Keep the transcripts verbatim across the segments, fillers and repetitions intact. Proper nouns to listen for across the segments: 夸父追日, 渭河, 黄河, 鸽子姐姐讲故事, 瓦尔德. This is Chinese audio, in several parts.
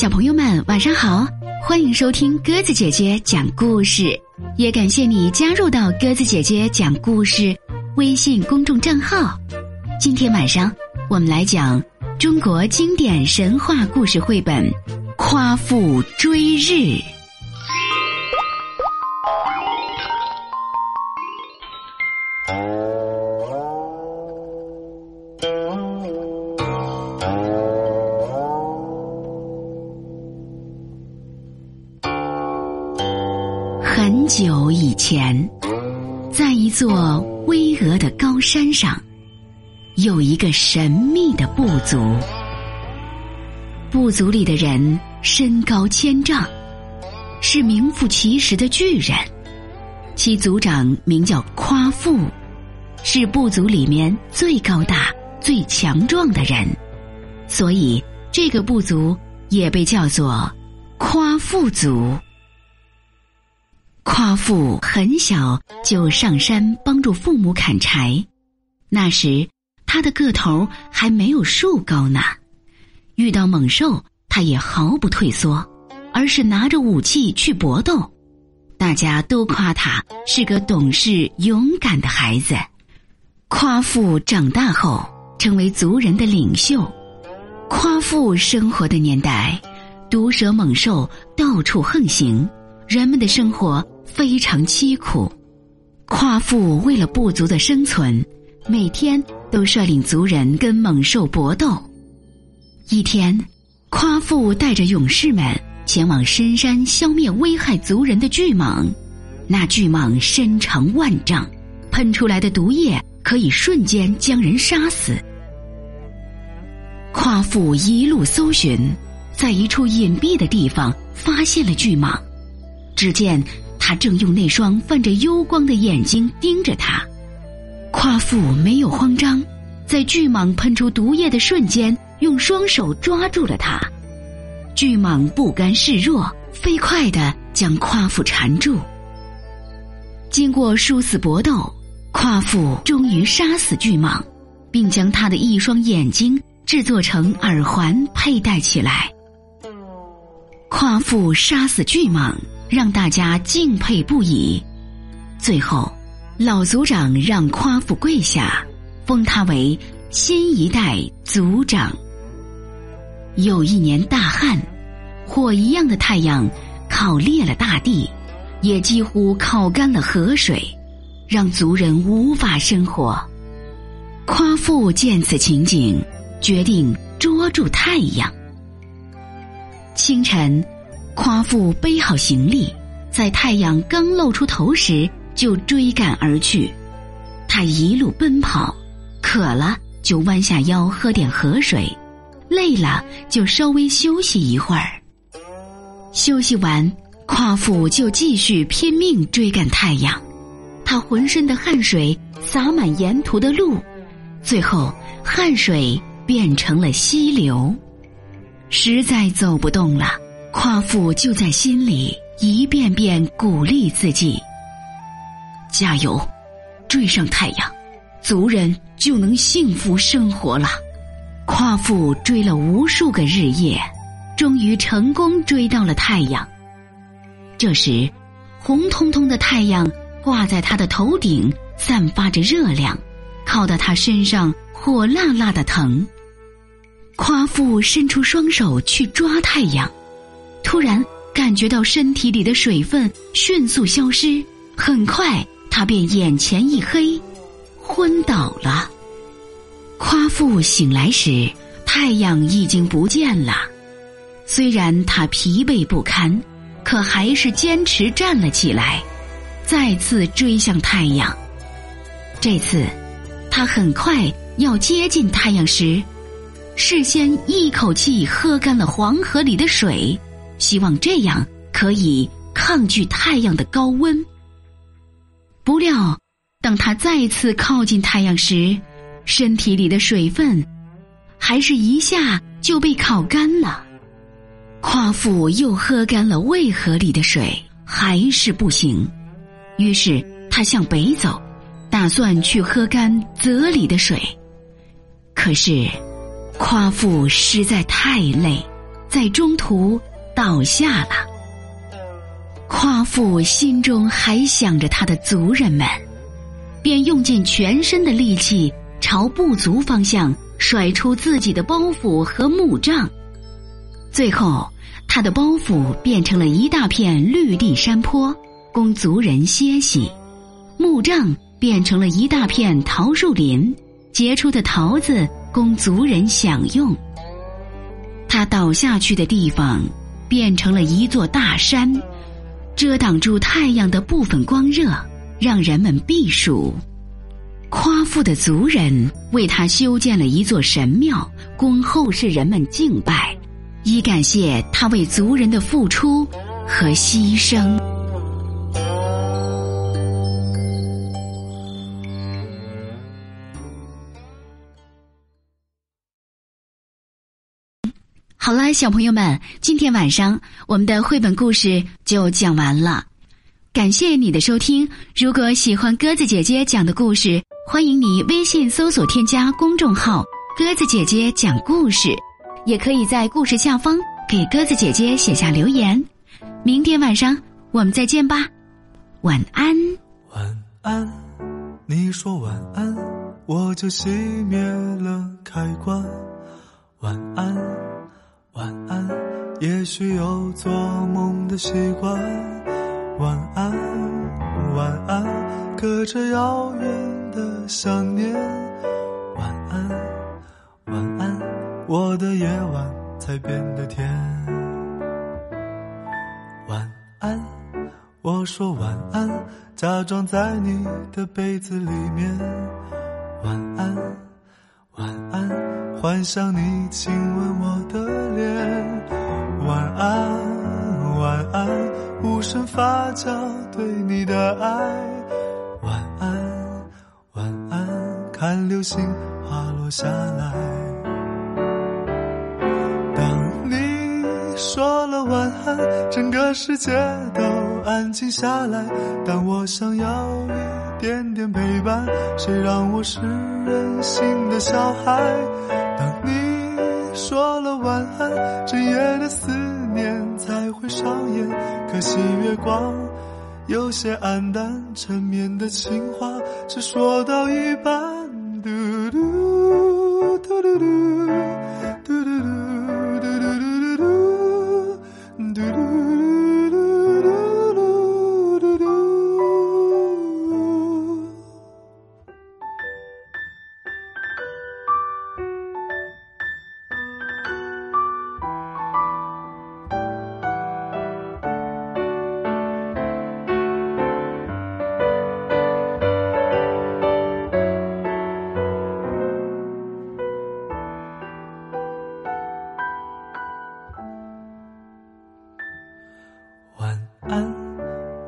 小朋友们晚上好，欢迎收听鸽子姐姐讲故事，也感谢你加入到鸽子姐姐讲故事微信公众账号。今天晚上我们来讲中国经典神话故事绘本《夸父追日》。很久以前，在一座巍峨的高山上，有一个神秘的部族。部族里的人身高千丈，是名副其实的巨人。其族长名叫夸父，是部族里面最高大、最强壮的人，所以这个部族也被叫做夸父族。夸父很小就上山帮助父母砍柴，那时他的个头还没有树高呢。遇到猛兽，他也毫不退缩，而是拿着武器去搏斗。大家都夸他是个懂事勇敢的孩子。夸父长大后成为族人的领袖。夸父生活的年代，毒蛇猛兽到处横行，人们的生活非常凄苦。夸父为了部族的生存，每天都率领族人跟猛兽搏斗。一天，夸父带着勇士们前往深山消灭危害族人的巨蟒。那巨蟒身长万丈，喷出来的毒液可以瞬间将人杀死。夸父一路搜寻，在一处隐蔽的地方发现了巨蟒。只见他正用那双泛着幽光的眼睛盯着他。夸父没有慌张，在巨蟒喷出毒液的瞬间，用双手抓住了他。巨蟒不甘示弱，飞快地将夸父缠住。经过殊死搏斗，夸父终于杀死巨蟒，并将他的一双眼睛制作成耳环佩戴起来。夸父杀死巨蟒，让大家敬佩不已。最后，老族长让夸父跪下，封他为新一代族长。有一年大旱，火一样的太阳烤裂了大地，也几乎烤干了河水，让族人无法生活。夸父见此情景，决定捉住太阳。清晨，夸父背好行李，在太阳刚露出头时就追赶而去。他一路奔跑，渴了就弯下腰喝点河水，累了就稍微休息一会儿。休息完，夸父就继续拼命追赶太阳。他浑身的汗水洒满沿途的路，最后汗水变成了溪流。实在走不动了，夸父就在心里一遍遍鼓励自己：加油，追上太阳，族人就能幸福生活了。夸父追了无数个日夜，终于成功追到了太阳。这时，红彤彤的太阳挂在他的头顶，散发着热量，烤得他身上火辣辣的疼。夸父伸出双手去抓太阳，突然感觉到身体里的水分迅速消失，很快他便眼前一黑，昏倒了。夸父醒来时，太阳已经不见了。虽然他疲惫不堪，可还是坚持站了起来，再次追向太阳。这次他很快要接近太阳时，事先一口气喝干了黄河里的水，希望这样可以抗拒太阳的高温。不料，当他再次靠近太阳时，身体里的水分还是一下就被烤干了。夸父又喝干了渭河里的水，还是不行。于是他向北走，打算去喝干泽里的水。可是，夸父实在太累，在中途倒下了。夸父心中还想着他的族人们，便用尽全身的力气朝部族方向甩出自己的包袱和木杖，最后他的包袱变成了一大片绿地山坡，供族人歇息；木杖变成了一大片桃树林，结出的桃子供族人享用。他倒下去的地方变成了一座大山，遮挡住太阳的部分光热，让人们避暑。夸父的族人为他修建了一座神庙，供后世人们敬拜，以感谢他为族人的付出和牺牲。好了，小朋友们，今天晚上我们的绘本故事就讲完了，感谢你的收听。如果喜欢鸽子姐姐讲的故事，欢迎你微信搜索添加公众号鸽子姐姐讲故事，也可以在故事下方给鸽子姐姐写下留言。明天晚上我们再见吧，晚安。晚安，你说晚安，我就熄灭了开关。晚安晚安，也许有做梦的习惯。晚安晚安，隔着遥远的想念。晚安晚安，我的夜晚才变得甜。晚安，我说晚安，假装在你的被子里面。晚安晚安，幻想你亲吻我的脸。晚安晚安，无声发酵对你的爱。晚安晚安，看流星滑落下来。当你说了晚安，整个世界都安静下来，但我想要一点点陪伴，谁让我是任性的小孩。当你说了晚安，整夜的思念才会上演，可惜月光有些暗淡，缠绵的情话只说到一半。嘟嘟嘟嘟嘟嘟嘟嘟嘟嘟嘟嘟嘟嘟嘟嘟。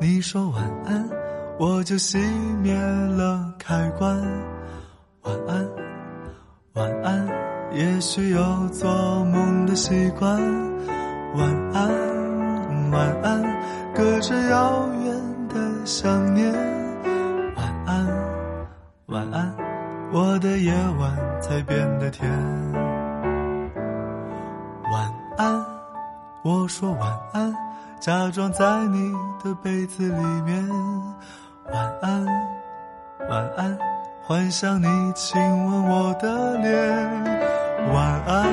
你说晚安，我就熄灭了开关。晚安晚安，也许有做梦的习惯。晚安晚安，隔着遥远的想念。晚安晚安，我的夜晚才变得甜。晚安，我说晚安，假装在你的被子里面。晚安晚安，幻想你亲吻我的脸。晚安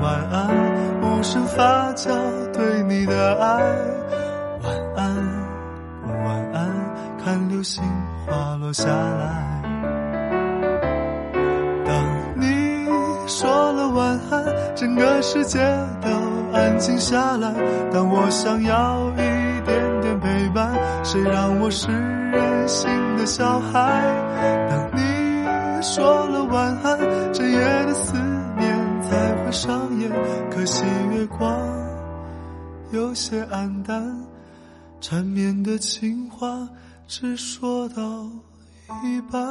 晚安，无声发酵对你的爱。晚安晚安，看流星滑落下来。当你说了晚安，整个世界都安静下来，但我想要一点点陪伴，谁让我是任性的小孩。当你说了晚安，整夜的思念才会上演，可惜月光有些暗淡，缠绵的情话只说到一半。